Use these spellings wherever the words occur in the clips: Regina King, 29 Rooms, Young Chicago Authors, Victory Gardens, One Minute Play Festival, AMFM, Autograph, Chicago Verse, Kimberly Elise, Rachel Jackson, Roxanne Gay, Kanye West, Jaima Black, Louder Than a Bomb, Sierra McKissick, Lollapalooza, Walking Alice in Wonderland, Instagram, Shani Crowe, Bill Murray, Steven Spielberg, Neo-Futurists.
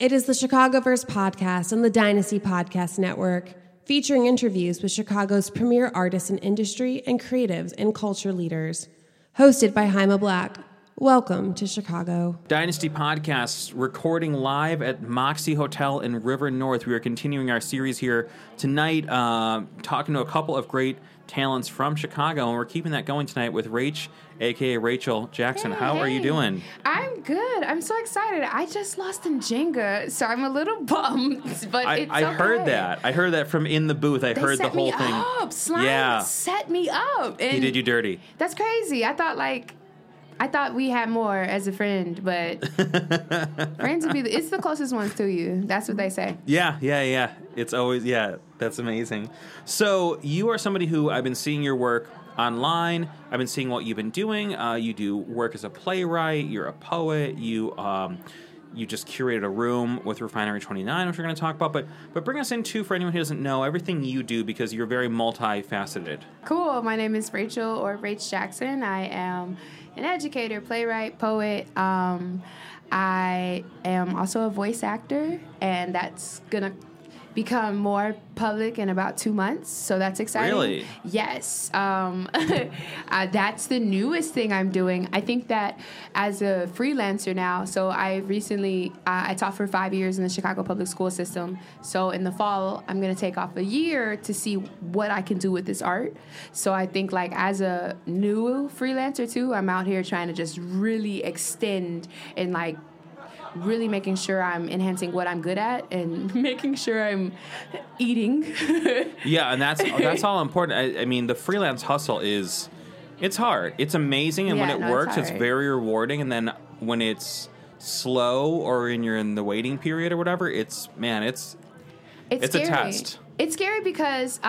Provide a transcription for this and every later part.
It is the Chicago Verse podcast on the Dynasty Podcast Network, featuring interviews with Chicago's premier artists in industry and creatives and culture leaders. Hosted by Jaima Black. Welcome to Chicago. Dynasty Podcasts, recording live at Moxie Hotel in River North. We are continuing our series here tonight, talking to a couple of great talents from Chicago, and we're keeping that going tonight with Rach, a.k.a. Rachel Jackson. Hey, how are you doing? I'm good. I'm so excited. I just lost in Jenga, so I'm a little bummed, but I heard that. I heard that from in the booth. They heard the whole thing. Slime set me up. And he did you dirty. That's crazy. I thought we had more as a friend, but friends would be... It's the closest ones to you. That's what they say. Yeah. It's always... Yeah, that's amazing. So you are somebody who... I've been seeing your work online. I've been seeing what you've been doing. You do work as a playwright. You're a poet. You just curated a room with Refinery29, which we're going to talk about. But bring us in, too, for anyone who doesn't know, everything you do, because you're very multifaceted. Cool. My name is Rachel, or Rach Jackson. I am an educator, playwright, poet. I am also a voice actor, and that's going to become more public in about 2 months, so that's exciting. Really? Yes. That's the newest thing I'm doing. I think that as a freelancer now, so I recently, I taught for 5 years in the Chicago public school system, so in the fall, I'm going to take off a year to see what I can do with this art. So I think like as a new freelancer too, I'm out here trying to just really extend and like really making sure I'm enhancing what I'm good at and making sure I'm eating. Yeah, and that's all important. I mean, the freelance hustle is, it's hard. It's amazing, and when it works, it's very rewarding. And then when it's slow or you're in the waiting period or whatever, it's a test. It's scary because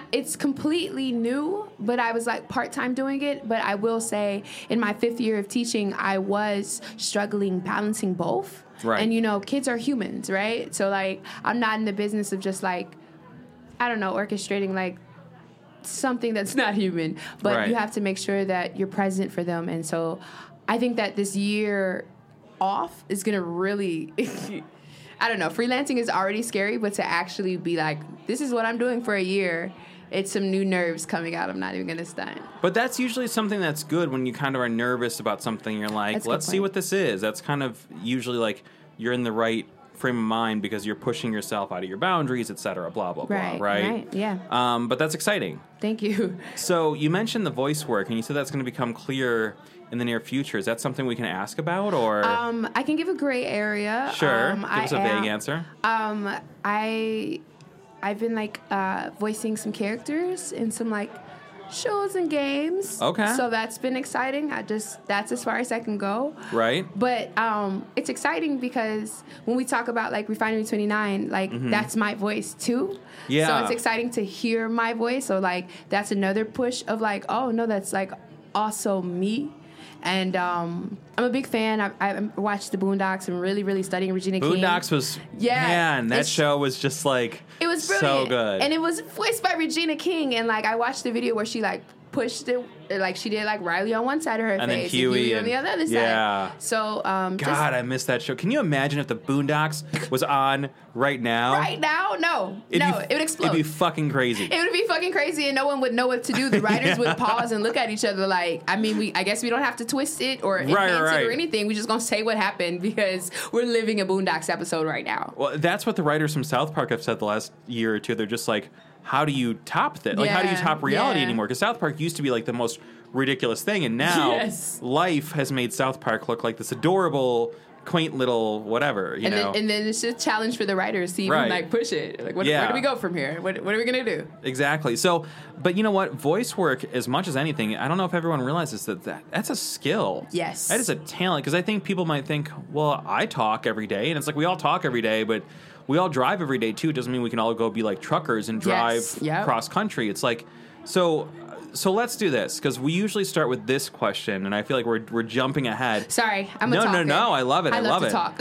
it's completely new, but I was like part-time doing it. But I will say in my fifth year of teaching, I was struggling balancing both. Right. And, you know, kids are humans, right? So, like, I'm not in the business of just, like, I don't know, orchestrating, like, something that's not human. But right. You have to make sure that you're present for them. And so I think that this year off is going to really... I don't know. Freelancing is already scary, but to actually be like, this is what I'm doing for a year, it's some new nerves coming out. I'm not even going to stunt. But that's usually something that's good when you kind of are nervous about something. You're like, let's see what this is. That's kind of usually like you're in the right frame of mind because you're pushing yourself out of your boundaries, et cetera, blah, blah, blah, right? Yeah. But that's exciting. Thank you. So you mentioned the voice work, and you said that's going to become clear in the near future. Is that something we can ask about, or? I can give a gray area. Sure. Give us a vague answer. I've been like voicing some characters in some like shows and games. Okay. So that's been exciting. That's as far as I can go. Right. But it's exciting because when we talk about like Refinery29, like that's my voice too. Yeah. So it's exciting to hear my voice. So like that's another push of like, oh no, that's like also me. And I'm a big fan. I watched the Boondocks and really, really studying Regina King. Boondocks was, man, that show was just like, it was brilliant. So good. And it was voiced by Regina King. And like, I watched the video where she like pushed it, like she did like Riley on one side of her and face, then Huey and on the other side. Yeah. So, I missed that show. Can you imagine if the Boondocks was on right now? Right now? No. It would explode. It'd be fucking crazy. It would be fucking crazy, and no one would know what to do. The writers would pause and look at each other like, I mean, I guess we don't have to twist it or enhance it or anything. We're just gonna say what happened because we're living a Boondocks episode right now. Well, that's what the writers from South Park have said the last year or two. They're just like, how do you top that? Like, how do you top reality anymore? Because South Park used to be, like, the most ridiculous thing, and now life has made South Park look like this adorable, quaint little whatever, you know? Then it's just a challenge for the writers to even, like, push it. Like, where do we go from here? What are we going to do? Exactly. So, but you know what? Voice work, as much as anything, I don't know if everyone realizes that's a skill. Yes. That is a talent, because I think people might think, well, I talk every day, and it's like we all talk every day, but... We all drive every day, too. It doesn't mean we can all go be like truckers and drive cross-country. It's like, so let's do this, because we usually start with this question, and I feel like we're jumping ahead. Sorry, I'm a talker. No, I love it. I love to talk.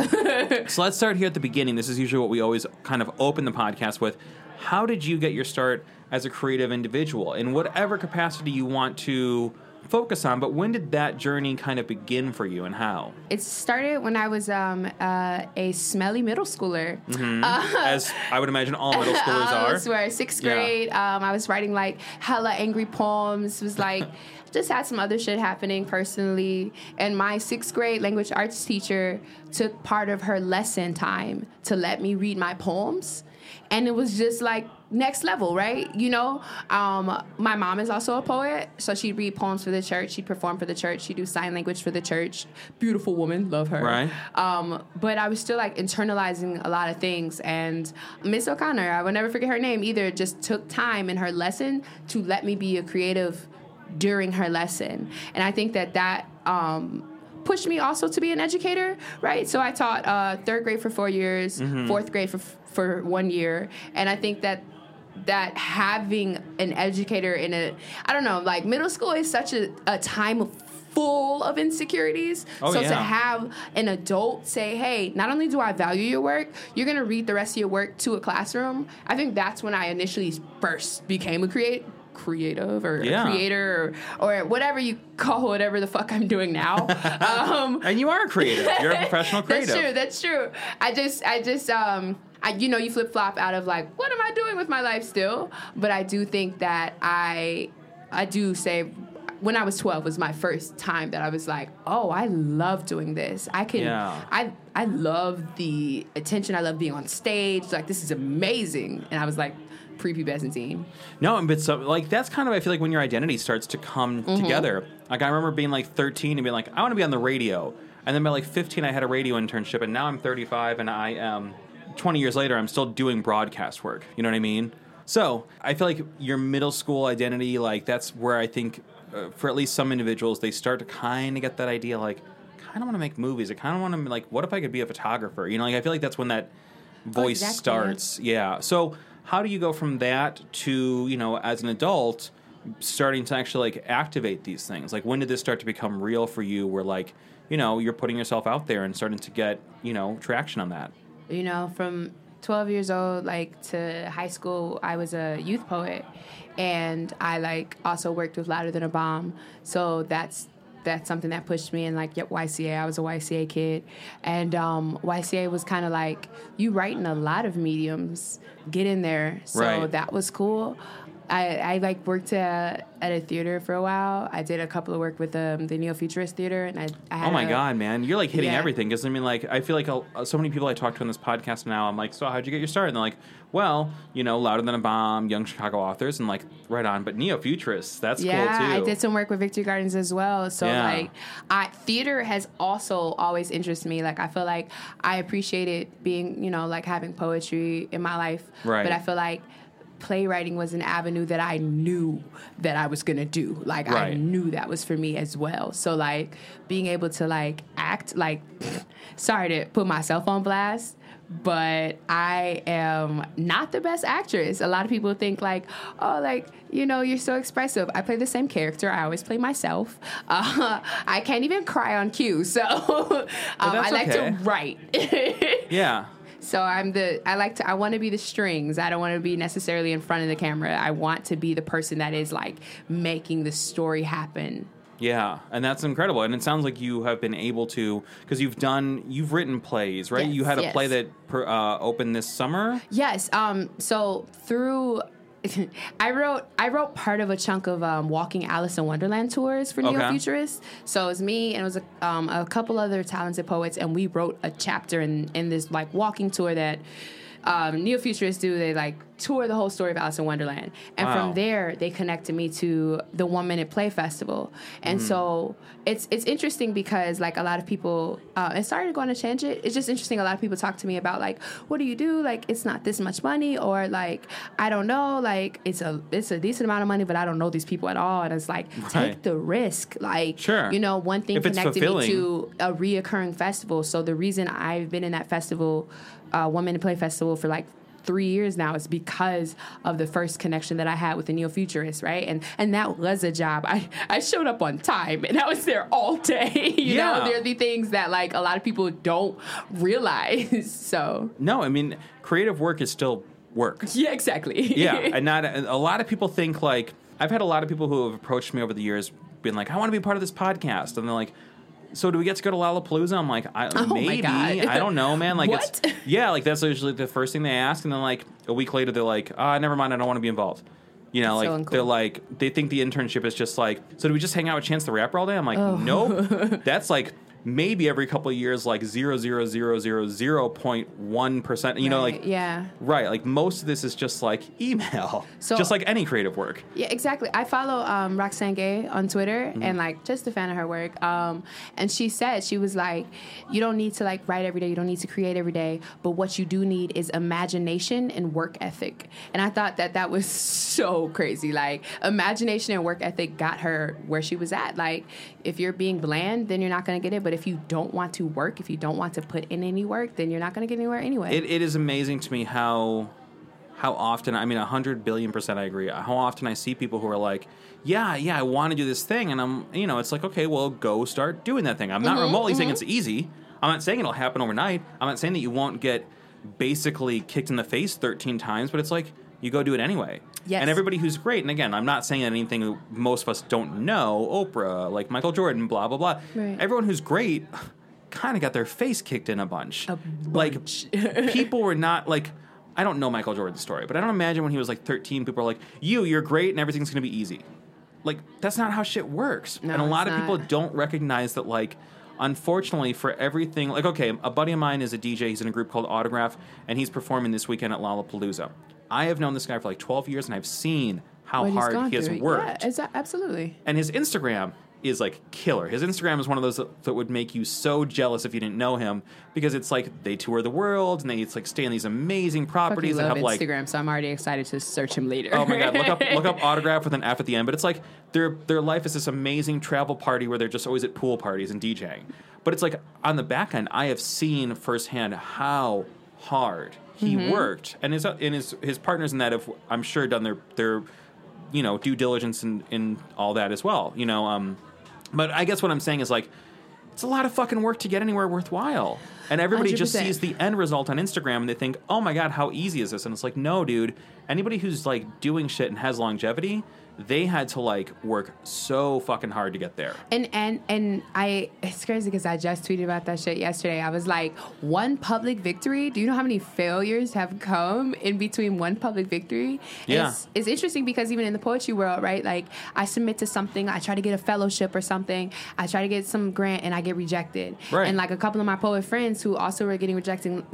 So let's start here at the beginning. This is usually what we always kind of open the podcast with. How did you get your start as a creative individual? In whatever capacity you want to focus on, but when did that journey kind of begin for you and how? It started when I was a smelly middle schooler. Mm-hmm. As I would imagine all middle schoolers are. I swear, 6th grade, yeah. I was writing like hella angry poems. It was like... just had some other shit happening personally. And my 6th grade language arts teacher took part of her lesson time to let me read my poems. And it was just like next level, right? You know, my mom is also a poet, so she'd read poems for the church. She'd perform for the church. She'd do sign language for the church. Beautiful woman. Love her. Right. But I was still like internalizing a lot of things. And Miss O'Connor, I will never forget her name either, just took time in her lesson to let me be a creative during her lesson. And I think that pushed me also to be an educator, right? So I taught 3rd grade for 4 years, mm-hmm. 4th grade for 1 year. And I think that having an educator in a, I don't know, like middle school is such a time full of insecurities. Oh, so yeah. To have an adult say, hey, not only do I value your work, you're going to read the rest of your work to a classroom. I think that's when I initially first became a creative or yeah. creator or whatever you call whatever the fuck I'm doing now. And you are a creative. You're a professional creative. That's true. I just you know, you flip-flop out of like, what am I doing with my life still? But I do think that I do say when I was 12 was my first time that I was like, oh, I love doing this. I love the attention. I love being on stage. Like, this is amazing. And I was like, prepubescent. No, but so like that's kind of I feel like when your identity starts to come mm-hmm. together. Like I remember being like 13 and being like, I want to be on the radio. And then by like 15 I had a radio internship, and now I'm 35 and I am 20 years later I'm still doing broadcast work. You know what I mean? So I feel like your middle school identity, like that's where I think for at least some individuals they start to kind of get that idea like I kind of want to make movies. I kind of want to like what if I could be a photographer? You know, like I feel like that's when that voice starts. Yeah. So how do you go from that to, you know, as an adult, starting to actually, like, activate these things? Like, when did this start to become real for you where, like, you know, you're putting yourself out there and starting to get, you know, traction on that? You know, from 12 years old, like, to high school, I was a youth poet. And I, like, also worked with Louder Than a Bomb. So that's something that pushed me in, like, yep, YCA. I was a YCA kid. And YCA was kind of like, you write in a lot of mediums. Get in there. So right. That was cool. I like, worked at a theater for a while. I did a couple of work with the Neo-Futurist Theater. And I had God, man. You're, like, hitting everything. Because, I mean, like, I feel like so many people I talk to on this podcast now, I'm like, so how'd you get your start? And they're like, well, you know, Louder Than a Bomb, Young Chicago Authors, and, like, right on. But Neo-Futurists, that's cool, too. Yeah, I did some work with Victory Gardens as well. So, like, theater has also always interested me. Like, I feel like I appreciated being, you know, like, having poetry in my life. Right. But I feel like playwriting was an avenue that I knew that I was going to do. Like, right. I knew that was for me as well. So, like, being able to, like, act, like, sorry to put myself on blast, but I am not the best actress. A lot of people think, like, oh, like, you know, you're so expressive. I play the same character. I always play myself. I can't even cry on cue. So, I like to write. Yeah. So I want to be the strings. I don't want to be necessarily in front of the camera. I want to be the person that is like making the story happen. Yeah. And that's incredible. And it sounds like you have been able to, because you've written plays, right? Yes, you had a play that opened this summer. Yes. So through, I wrote part of a chunk of Walking Alice in Wonderland tours for Neo-Futurists. So it was me and it was a couple other talented poets, and we wrote a chapter in this like walking tour that Neo-Futurists do. They like tour the whole story of Alice in Wonderland, and from there they connected me to the One Minute Play Festival. And so it's interesting because like a lot of people, and sorry to go on a tangent, it's just interesting. A lot of people talk to me about like, what do you do? Like it's not this much money, or like I don't know, like it's a decent amount of money, but I don't know these people at all. And it's like take the risk, like sure. You know, one thing connected me to a reoccurring festival. So the reason I've been in that festival. One Minute Play Festival for like 3 years now is because of the first connection that I had with the Neo-Futurists, right? And that was a job. I showed up on time and I was there all day. You know, there'd be things that like a lot of people don't realize. So no, I mean, creative work is still work. Yeah, exactly. Yeah, and a lot of people think like I've had a lot of people who have approached me over the years being like, I want to be part of this podcast. And they're like, so do we get to go to Lollapalooza? I'm like, maybe. I don't know, man. Like, what? It's, yeah, like that's usually the first thing they ask. And then like a week later, they're like, never mind. I don't want to be involved. You know, that's like, so they're like, they think the internship is just like, so do we just hang out with Chance the Rapper all day? I'm like, nope. That's like maybe every couple of years, like 0.1%. You know, like, yeah. Right. Like most of this is just like email, so, just like any creative work. Yeah, exactly. I follow Roxanne Gay on Twitter and like just a fan of her work. And she said, she was like, you don't need to like write every day. You don't need to create every day. But what you do need is imagination and work ethic. And I thought that that was so crazy. Like imagination and work ethic got her where she was at. Like if you're being bland, then you're not going to get it. But if you don't want to work, if you don't want to put in any work, then you're not going to get anywhere anyway. It is amazing to me how often, I mean, 100 billion% I agree, how often I see people who are like, yeah, I want to do this thing. And I'm, you know, it's like, okay, well, go start doing that thing. I'm not remotely saying it's easy. I'm not saying it'll happen overnight. I'm not saying that you won't get basically kicked in the face 13 times, but it's like, you go do it anyway. Yes. And everybody who's great, and again, I'm not saying anything that most of us don't know, Oprah, like Michael Jordan, blah, blah, blah. Right. Everyone who's great kind of got their face kicked in a bunch. Like, people were not, like, I don't know Michael Jordan's story, but I don't imagine when he was, like, 13, people are like, you're great and everything's going to be easy. Like, that's not how shit works. No, and a lot of people don't recognize that, like, unfortunately for everything, like, okay, a buddy of mine is a DJ. He's in a group called Autograph, and he's performing this weekend at Lollapalooza. I have known this guy for like 12 years, and I've seen how hard he has worked. Yeah, absolutely. And his Instagram is like killer. His Instagram is one of those that would make you so jealous if you didn't know him, because it's like they tour the world and they it's like stay in these amazing properties. I love and have Instagram, like, so I'm already excited to search him later. Oh my god, look up Autograph with an F at the end. But it's like their life is this amazing travel party where they're just always at pool parties and DJing. But it's like on the back end, I have seen firsthand how hard he worked, and his partners in that have, I'm sure, done their you know, due diligence in all that as well, you know. But I guess what I'm saying is, like, it's a lot of fucking work to get anywhere worthwhile, and everybody 100%. Just sees the end result on Instagram and they think, oh my god, how easy is this? And it's like, no, dude. Anybody who's like doing shit and has longevity, they had to like work so fucking hard to get there. And I, it's crazy because I just tweeted about that shit yesterday. I was like, one public victory. Do you know how many failures have come in between one public victory? Yeah. It's interesting because even in the poetry world, right? Like I submit to something, I try to get a fellowship or something, I try to get some grant, and I get rejected. Right. And like a couple of my poet friends who also were getting rejection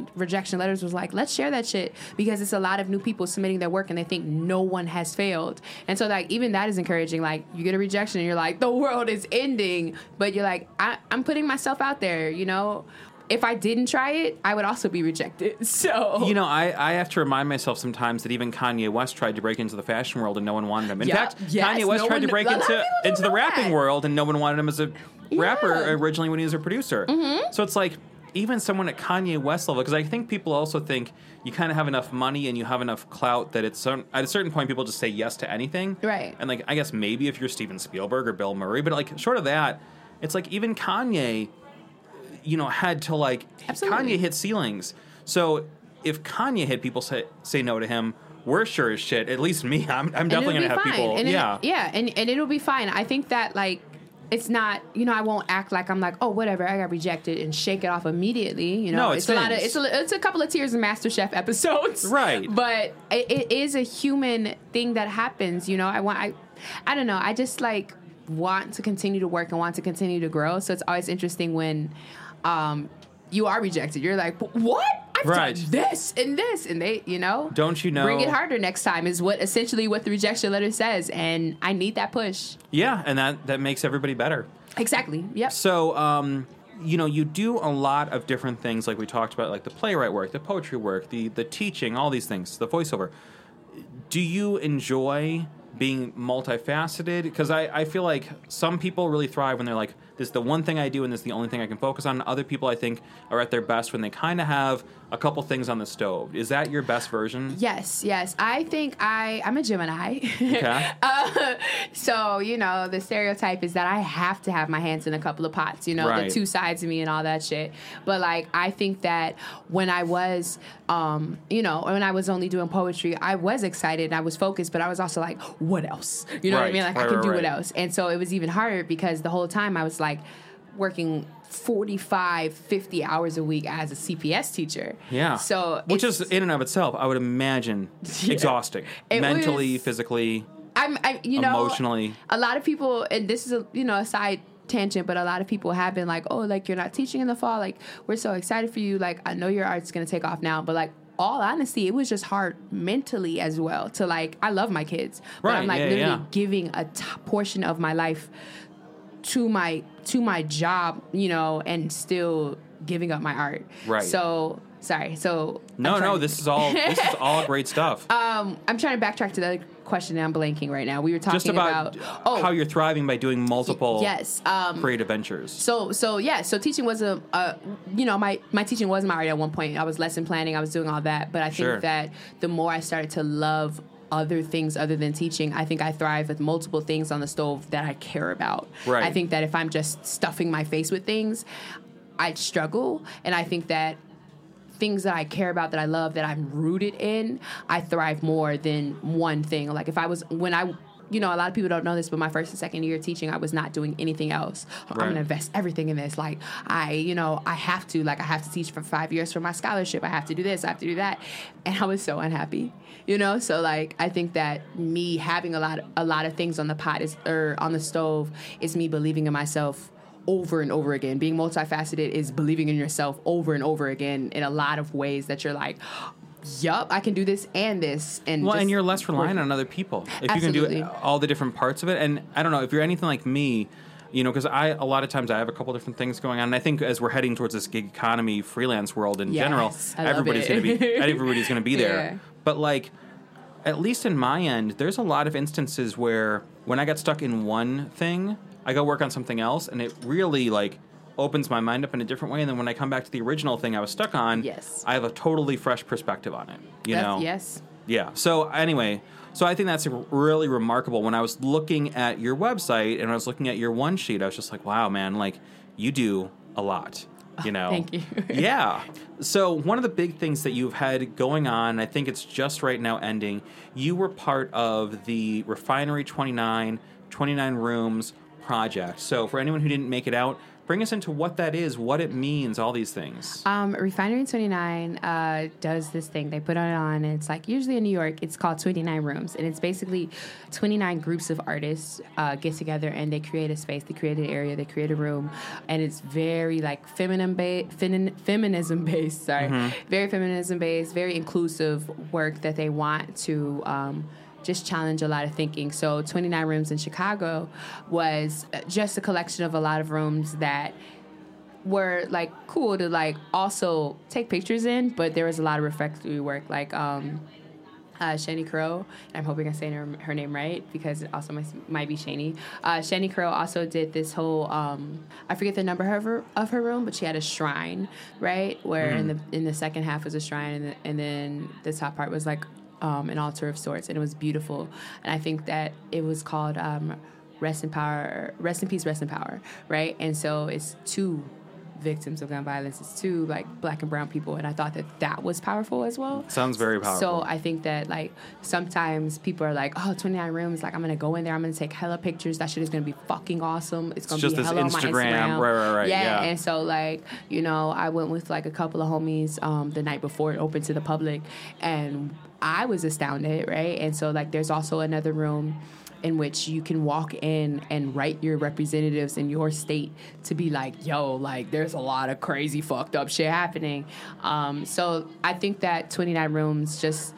letters was like, let's share that shit because it's a lot of new people submitting their work and they think no one has failed. And so like, even that is encouraging. Like, you get a rejection and you're like, the world is ending. But you're like, I'm putting myself out there, you know? If I didn't try it, I would also be rejected. So, you know, I have to remind myself sometimes that even Kanye West tried to break into the fashion world and no one wanted him. In fact, Kanye West tried to break into the rapping world and no one wanted him as a rapper originally when he was a producer. Mm-hmm. So it's like, even someone at Kanye West level, because I think people also think you kind of have enough money and you have enough clout that it's at a certain point people just say yes to anything. Right. And, like, I guess maybe if you're Steven Spielberg or Bill Murray, but, like, short of that, it's like even Kanye, you know, had to, like, absolutely. Kanye hit ceilings. So if Kanye had people say no to him, we're sure as shit, at least me, I'm definitely going to have people. And and it'll be fine. I think that, like, it's not, you know, I won't act like I'm like, oh, whatever, I got rejected and shake it off immediately. You know, no, it's a lot of, it's a couple of tears in MasterChef episodes. Right. But it is a human thing that happens. You know, I don't know. I just like want to continue to work and want to continue to grow. So it's always interesting when, you are rejected. You're like, what? I've done this. And they, you know. Don't you know. Bring it harder next time is what essentially what the rejection letter says. And I need that push. Yeah. And that makes everybody better. Exactly. Yep. So, you know, you do a lot of different things like we talked about, like the playwright work, the poetry work, the teaching, all these things, the voiceover. Do you enjoy being multifaceted? Because I feel like some people really thrive when they're like, this is the one thing I do and this is the only thing I can focus on. Other people, I think, are at their best when they kind of have a couple things on the stove. Is that your best version? Yes. I think I'm a Gemini. Okay. So, you know, the stereotype is that I have to have my hands in a couple of pots, you know, right. The two sides of me and all that shit. But, like, I think that when I was, you know, when I was only doing poetry, I was excited and I was focused, but I was also like, what else? You know right. what I mean? Like, right, I can do what else. And so it was even harder because the whole time I was, like, working 45, 50 hours a week as a CPS teacher. Yeah. So which is, in and of itself, I would imagine, exhausting. Mentally, physically, you know, emotionally. A lot of people, and this is, a side tangent, but a lot of people have been like, oh, like, you're not teaching in the fall. Like, we're so excited for you. Like, I know your art's going to take off now, but, like, all honesty, it was just hard mentally as well to, like, I love my kids, but I'm, like, literally giving a portion of my life to my job, you know, and still giving up my art. Right. So, sorry. So No, this is all great stuff. I'm trying to backtrack to the other question and I'm blanking right now. We were talking just about how you're thriving by doing multiple creative ventures. So teaching was my teaching was my art at one point. I was lesson planning, I was doing all that, but I think that the more I started to love other things other than teaching, I think I thrive with multiple things on the stove that I care about. Right. I think that if I'm just stuffing my face with things, I'd struggle, and I think that things that I care about, that I love, that I'm rooted in, I thrive more than one thing. Like a lot of people don't know this, but my first and second year teaching, I was not doing anything else. Right. I'm going to invest everything in this. Like, I have to teach for 5 years for my scholarship. I have to do this, I have to do that. And I was so unhappy, you know? So, like, I think that me having a lot of things on the pot on the stove is me believing in myself over and over again. Being multifaceted is believing in yourself over and over again in a lot of ways that you're like, yup, I can do this and this. And well, and you're less reliant on other people. If Absolutely. You can do all the different parts of it. And I don't know, if you're anything like me, you know, because a lot of times I have a couple different things going on. And I think as we're heading towards this gig economy, freelance world in general, everybody's going to be there. Yeah. But, like, at least in my end, there's a lot of instances where when I got stuck in one thing, I go work on something else, and it really, like, opens my mind up in a different way. And then when I come back to the original thing I was stuck on, I have a totally fresh perspective on it. You know? Yes. Yeah. So anyway, I think that's really remarkable. When I was looking at your website and I was looking at your one sheet, I was just like, wow, man, like, you do a lot, you know? Oh, thank you. Yeah. So one of the big things that you've had going on, I think it's just right now ending, you were part of the Refinery29, 29 Rooms project. So for anyone who didn't make it out, bring us into what that is, what it means, all these things. Refinery29 does this thing. They put it on, and it's like, usually in New York, it's called 29 Rooms. And it's basically 29 groups of artists get together, and they create a space, they create an area, they create a room. And it's very, like, feminism-based, sorry. Mm-hmm. Very feminism-based, very inclusive work that they want to just challenge a lot of thinking. So 29 Rooms in Chicago was just a collection of a lot of rooms that were, like, cool to, like, also take pictures in, but there was a lot of reflective work, like Shani Crowe, and I'm hoping I say her name right, because it also might be Shani. Shani Crowe also did this whole, I forget the number of her room, but she had a shrine, right? Where in the second half was a shrine, and then the top part was, like, an altar of sorts, and it was beautiful. And I think that it was called Rest in Peace, Rest in Power, right? And so it's two victims of gun violence, it's two, like, black and brown people, and I thought that that was powerful as well. Sounds very powerful. So I think that, like, sometimes people are like, oh, 29 Rooms, like, I'm gonna go in there, I'm gonna take hella pictures, that shit is gonna be fucking awesome, it's gonna be hella on my Instagram. Right. Yeah. And so, like, you know, I went with, like, a couple of homies the night before it opened to the public, and I was astounded, right? And so, like, there's also another room in which you can walk in and write your representatives in your state to be like, yo, like, there's a lot of crazy fucked up shit happening. So I think that 29 Rooms is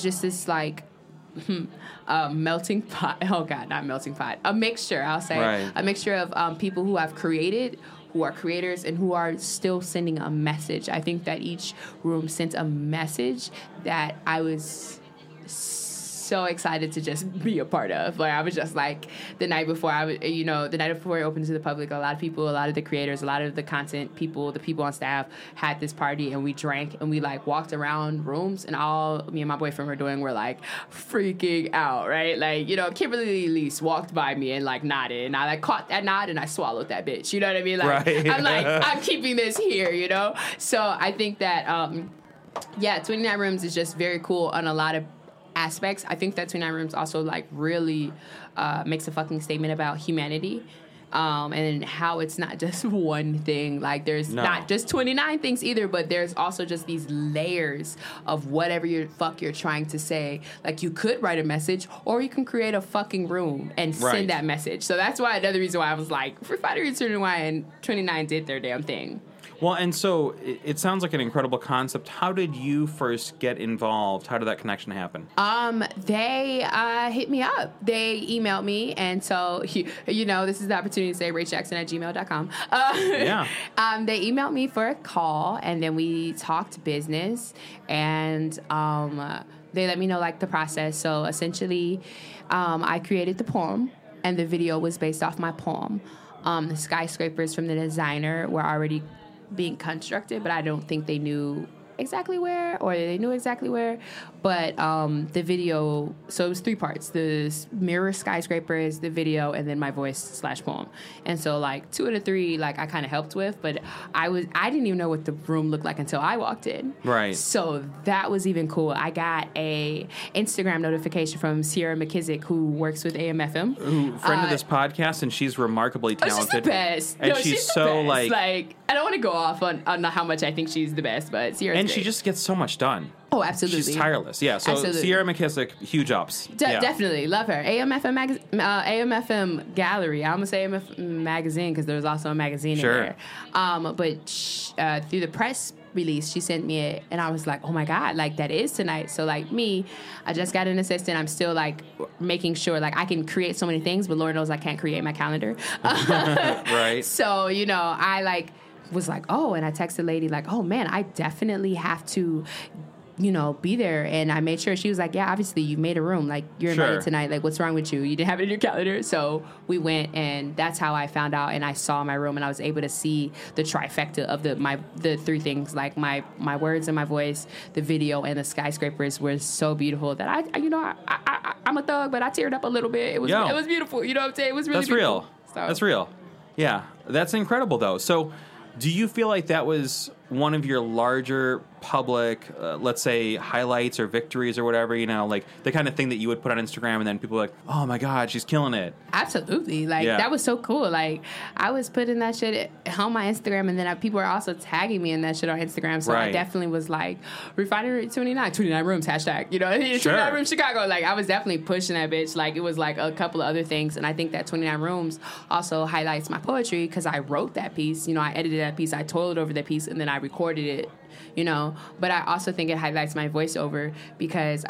just this, like, a mixture, I'll say. Right. A mixture of people who have created, who are creators, and who are still sending a message. I think that each room sent a message that I was so excited to just be a part of. Like, I was just like, the night before the night before it opened to the public, a lot of people, a lot of the creators, a lot of the content people, the people on staff had this party, and we drank and we like walked around rooms, and all me and my boyfriend were doing were like freaking out, right? Like, you know, Kimberly Elise walked by me and like nodded, and I like caught that nod and I swallowed that bitch. You know what I mean? Like, right. I'm like, I'm keeping this here, you know? So I think that, 29 Rooms is just very cool on a lot of aspects. I think that 29 Rooms also like really makes a fucking statement about humanity. And how it's not just one thing. Like, there's not just 29 things either, but there's also just these layers of whatever you're trying to say. Like, you could write a message, or you can create a fucking room and send that message. So that's why, another reason why I was like, Refinery29 and 29 did their damn thing. Well, and so it sounds like an incredible concept. How did you first get involved? How did that connection happen? They hit me up. They emailed me. And so, this is the opportunity to say rachjackson@gmail.com. Yeah. They emailed me for a call, and then we talked business. And they let me know, like, the process. So, essentially, I created the poem, and the video was based off my poem. The skyscrapers from the designer were already being constructed, but I don't think they knew exactly where, or they knew exactly where. But the video, so it was three parts: the mirror skyscrapers, the video, and then my voice / poem. And so, like, two out of three, like, I kind of helped with, but I didn't even know what the room looked like until I walked in. Right. So that was even cool. I got a Instagram notification from Sierra McKissick, who works with AMFM, who friend of this podcast, and she's remarkably talented. She's the best. And she's so best. like I don't want to go off on how much I think she's the best, but Sierra's and great. She just gets so much done. Oh, absolutely. She's tireless. Yeah, so absolutely. Sierra McKissick, huge ups. Definitely. Love her. AMFM Gallery. I almost say AMFM Magazine because there was also a magazine in there. But through the press release, she sent me it, and I was like, oh, my God, like, that is tonight. So, like, me, I just got an assistant. I'm still, like, making sure, like, I can create so many things, but Lord knows I can't create my calendar. Right. So, I, like, was like, oh, and I texted the lady, like, oh, man, I definitely have to be there. And I made sure. She was like, yeah, obviously you made a room, like, you're invited tonight, like, what's wrong with you? You didn't have it in your calendar. So we went, and that's how I found out, and I saw my room, and I was able to see the trifecta of the three things, like my words and my voice, the video, and the skyscrapers were so beautiful that I'm a thug, but I teared up a little bit. It was beautiful. You know what I'm saying? It was really beautiful. That's real. Yeah. That's incredible though. So do you feel like that was one of your larger public, let's say, highlights or victories or whatever, like the kind of thing that you would put on Instagram and then people were like, oh, my God, she's killing it? Absolutely. Like, that was so cool. Like, I was putting that shit on my Instagram, and then people were also tagging me in that shit on Instagram. So I definitely was like, Refinery29, 29 Rooms, hashtag, 29 Rooms Chicago. Like, I was definitely pushing that bitch. Like, it was like a couple of other things. And I think that 29 Rooms also highlights my poetry because I wrote that piece. I edited that piece. I toiled over that piece, and then I recorded it, but I also think it highlights my voiceover because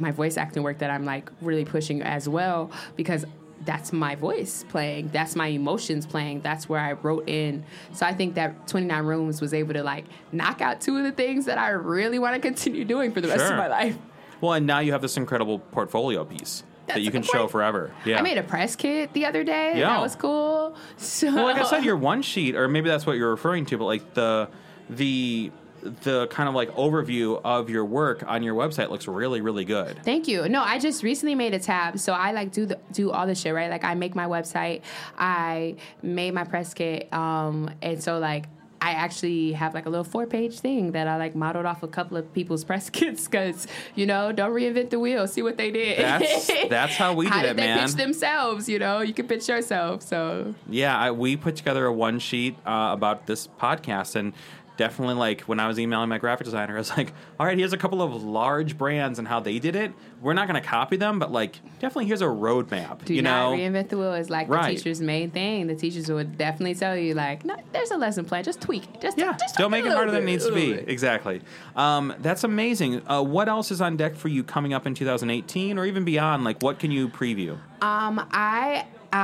my voice acting work that I'm like really pushing as well, because that's my voice playing, that's my emotions playing, that's where I wrote in. So I think that 29 Rooms was able to like knock out two of the things that I really want to continue doing for the rest of my life. Well, and now you have this incredible portfolio piece. That's that you can show forever. Yeah. I made a press kit the other day. Yeah. That was cool. So, well, like I said, your one sheet, or maybe that's what you're referring to, but like the kind of like overview of your work on your website looks really, really good. Thank you. No, I just recently made a tab, so I like do all the shit, right? Like, I make my website, I made my press kit, and so like I actually have like a little 4-page thing that I like modeled off a couple of people's press kits because, don't reinvent the wheel. See what they did. That's how we did it, man. How did they pitch themselves, You can pitch yourself, so. Yeah, we put together a one sheet about this podcast, and definitely like when I was emailing my graphic designer, I was like, all right, here's a couple of large brands and how they did it. We're not going to copy them, but like definitely here's a roadmap. Do not reinvent the wheel is like the teacher's main thing. The teachers would definitely tell you like, no, there's a lesson plan. Just tweak it. Just don't make it harder than it needs to be. Exactly. That's amazing. What else is on deck for you coming up in 2018 or even beyond? Like, what can you preview?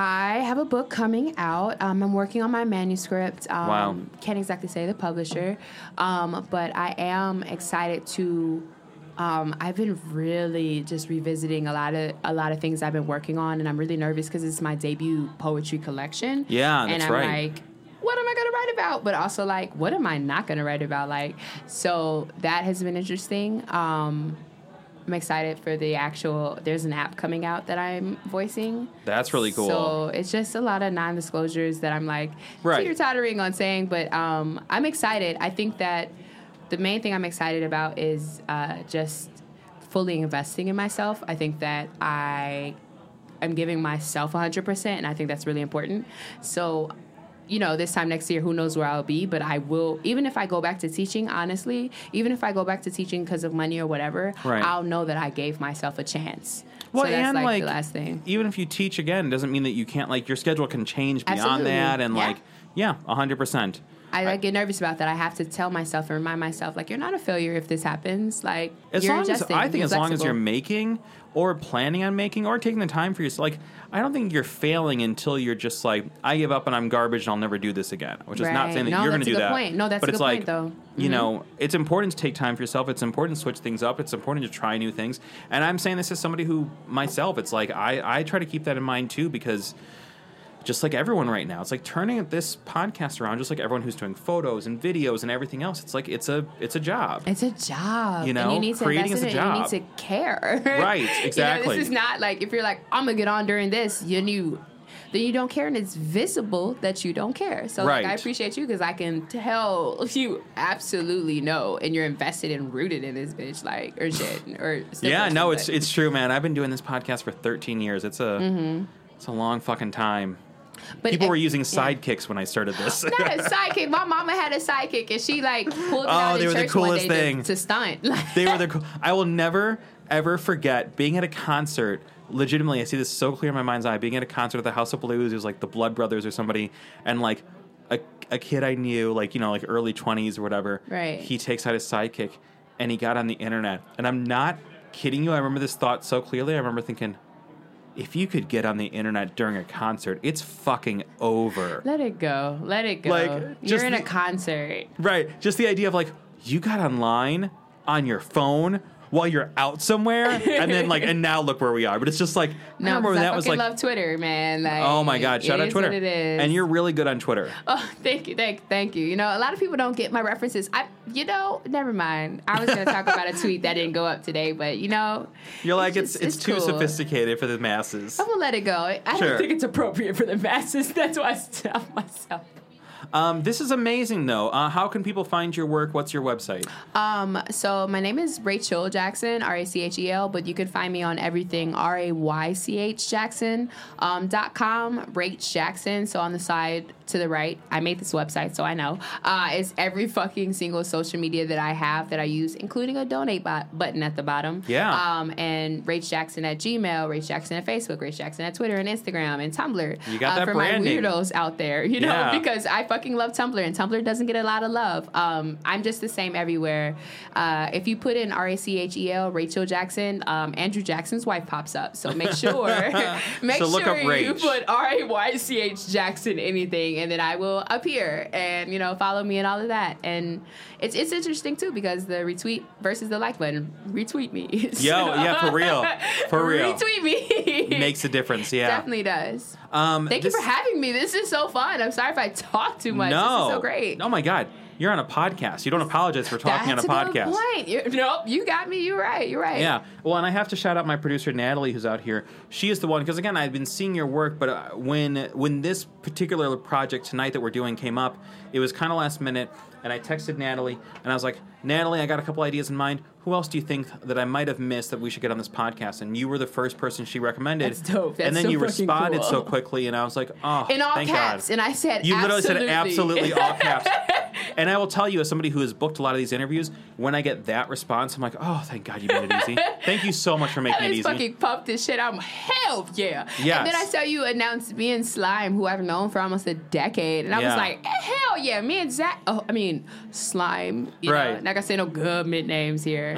I have a book coming out. I'm working on my manuscript. Wow. Can't exactly say the publisher, but I am excited to I've been really just revisiting a lot of things I've been working on, and I'm really nervous because it's my debut poetry collection. Yeah, that's right. And I'm like, what am I going to write about? But also, like, what am I not going to write about? Like, so that has been interesting. I'm excited for the actual, there's an app coming out that I'm voicing. That's really cool. So it's just a lot of non-disclosures that I'm like, right, teeter-tottering on saying, but I'm excited. I think that the main thing I'm excited about is just fully investing in myself. I think that I am giving myself 100%, and I think that's really important. So, you know, this time next year, who knows where I'll be, but I will, even if I go back to teaching, honestly, even if I go back to teaching because of money or whatever, right, I'll know that I gave myself a chance. Well, so that's, and like the last thing. Even if you teach again, doesn't mean that you can't, like, your schedule can change beyond Absolutely. That. And yeah. like, yeah, 100%. I like, get nervous about that. I have to tell myself and remind myself, like, you're not a failure if this happens. Like, as you're long adjusting. As, I think you're as flexible. Long as you're making or planning on making or taking the time for yourself. Like, I don't think you're failing until you're just like, I give up and I'm garbage and I'll never do this again. Which right. is not saying that you're going to do that. Point. No, that's but a good point, like, though. Mm-hmm. You know, it's important to take time for yourself. It's important to switch things up. It's important to try new things. And I'm saying this as somebody who, myself, it's like, I try to keep that in mind, too, because... just like everyone right now, it's like turning this podcast around, just like everyone who's doing photos and videos and everything else. It's like it's a job. It's a job. You know, and you need to creating invest in is a job. You need to care. Right, exactly. You know, this is not like if you're like, I'm gonna get on during this, then you don't care, and it's visible that you don't care. So right. like, I appreciate you because I can tell you absolutely know, and you're invested and rooted in this bitch, like, or shit, or yeah, no, like. it's true, man. I've been doing this podcast for 13 years. It's a long fucking time. But people were using sidekicks when I started this. Not a sidekick. My mama had a sidekick, and she like pulled it out in church one day to stunt. They were the coolest thing. I will never ever forget being at a concert. Legitimately, I see this so clear in my mind's eye. Being at a concert at the House of Blues, it was like the Blood Brothers or somebody, and like a kid I knew, like, you know, like early 20s or whatever. Right. He takes out his sidekick, and he got on the internet. And I'm not kidding you. I remember this thought so clearly. I remember thinking, if you could get on the internet during a concert, it's fucking over. Let it go. Like, you're in a concert. Right. Just the idea of, like, you got online on your phone while you're out somewhere, and then, like, and now look where we are. But it's just, like, no, I remember when that was, like... I fucking love Twitter, man. Like, oh, my God. Shout out Twitter. It is. And you're really good on Twitter. Oh, thank you. You know, a lot of people don't get my references. Never mind. I was going to talk about a tweet that didn't go up today, but, you know... You're like, it's too cool. sophisticated for the masses. I'm going to let it go. I don't think it's appropriate for the masses. That's why I stopped myself. This is amazing, though. How can people find your work? What's your website? So my name is Rachel Jackson, Rachel, but you can find me on everything, RaychJackson.com, Rach Jackson. So on the side to the right, I made this website, so I know. It's every fucking single social media that I have that I use, including a donate button at the bottom. Yeah. And Rach Jackson at Gmail, Rach Jackson at Facebook, Rach Jackson at Twitter and Instagram and Tumblr. You got that for branding. My weirdos out there, you know, because I fucking love Tumblr, and Tumblr doesn't get a lot of love. I'm just the same everywhere. If you put in RACHEL, Rachel Jackson, Andrew Jackson's wife pops up. So make sure, you put RAYCH Jackson anything, and then I will appear, and you know, follow me and all of that. And it's interesting too because the retweet versus the like button. Retweet me. Yo, yeah, for real. Retweet me. Makes a difference. Yeah, definitely does. Thank you for having me. This is so fun. I'm sorry if I talk too much. No. This is so great. Oh my God. You're on a podcast. You don't apologize for talking on a podcast. That's a good point. Nope, you got me. You're right. Yeah. Well, and I have to shout out my producer, Natalie, who's out here. She is the one, because again, I've been seeing your work, but when this particular project tonight that we're doing came up, it was kind of last minute, and I texted Natalie, and I was like, Natalie, I got a couple ideas in mind. Who else do you think that I might have missed that we should get on this podcast? And you were the first person she recommended. That's dope. That's and then so you responded cool. so quickly, and I was like, oh, in all thank caps. God. And I said, you absolutely. Literally said absolutely all caps. And I will tell you, as somebody who has booked a lot of these interviews, when I get that response, I'm like, oh, thank God you made it easy. Thank you so much for making it easy. I fucking pumped this shit. I'm hell yeah. Yes. And then I saw you announce me and Slime, who I've known for almost a decade. And I was like, hell yeah. Me and Zach. Oh, I mean, Slime. You right. know, not gonna say no good mid names here.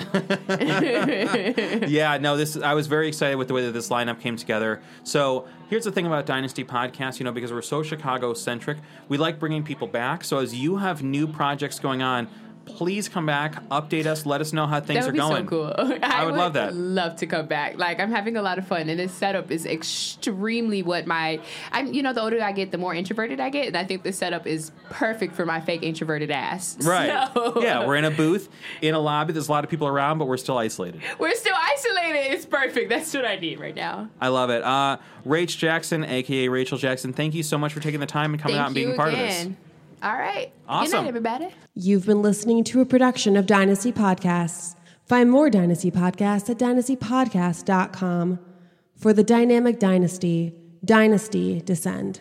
Yeah, no, I was very excited with the way that this lineup came together. So here's the thing about Dynasty Podcast, you know, because we're so Chicago-centric, we like bringing people back. So as you have new projects going on, please come back, update us, let us know how things are going. That would be so cool. I would love that. Love to come back. Like, I'm having a lot of fun, and this setup is extremely what my, you know, the older I get, the more introverted I get, and I think this setup is perfect for my fake introverted ass. Right. So. Yeah, we're in a booth, in a lobby, there's a lot of people around, but we're still isolated. We're still isolated. It's perfect. That's what I need right now. I love it. Rach Jackson, a.k.a. Rachel Jackson, thank you so much for taking the time and coming out and being a part of this. All right. Awesome. Good night, everybody. You've been listening to a production of Dynasty Podcasts. Find more Dynasty Podcasts at dynastypodcast.com. For the dynamic dynasty, Dynasty Descend.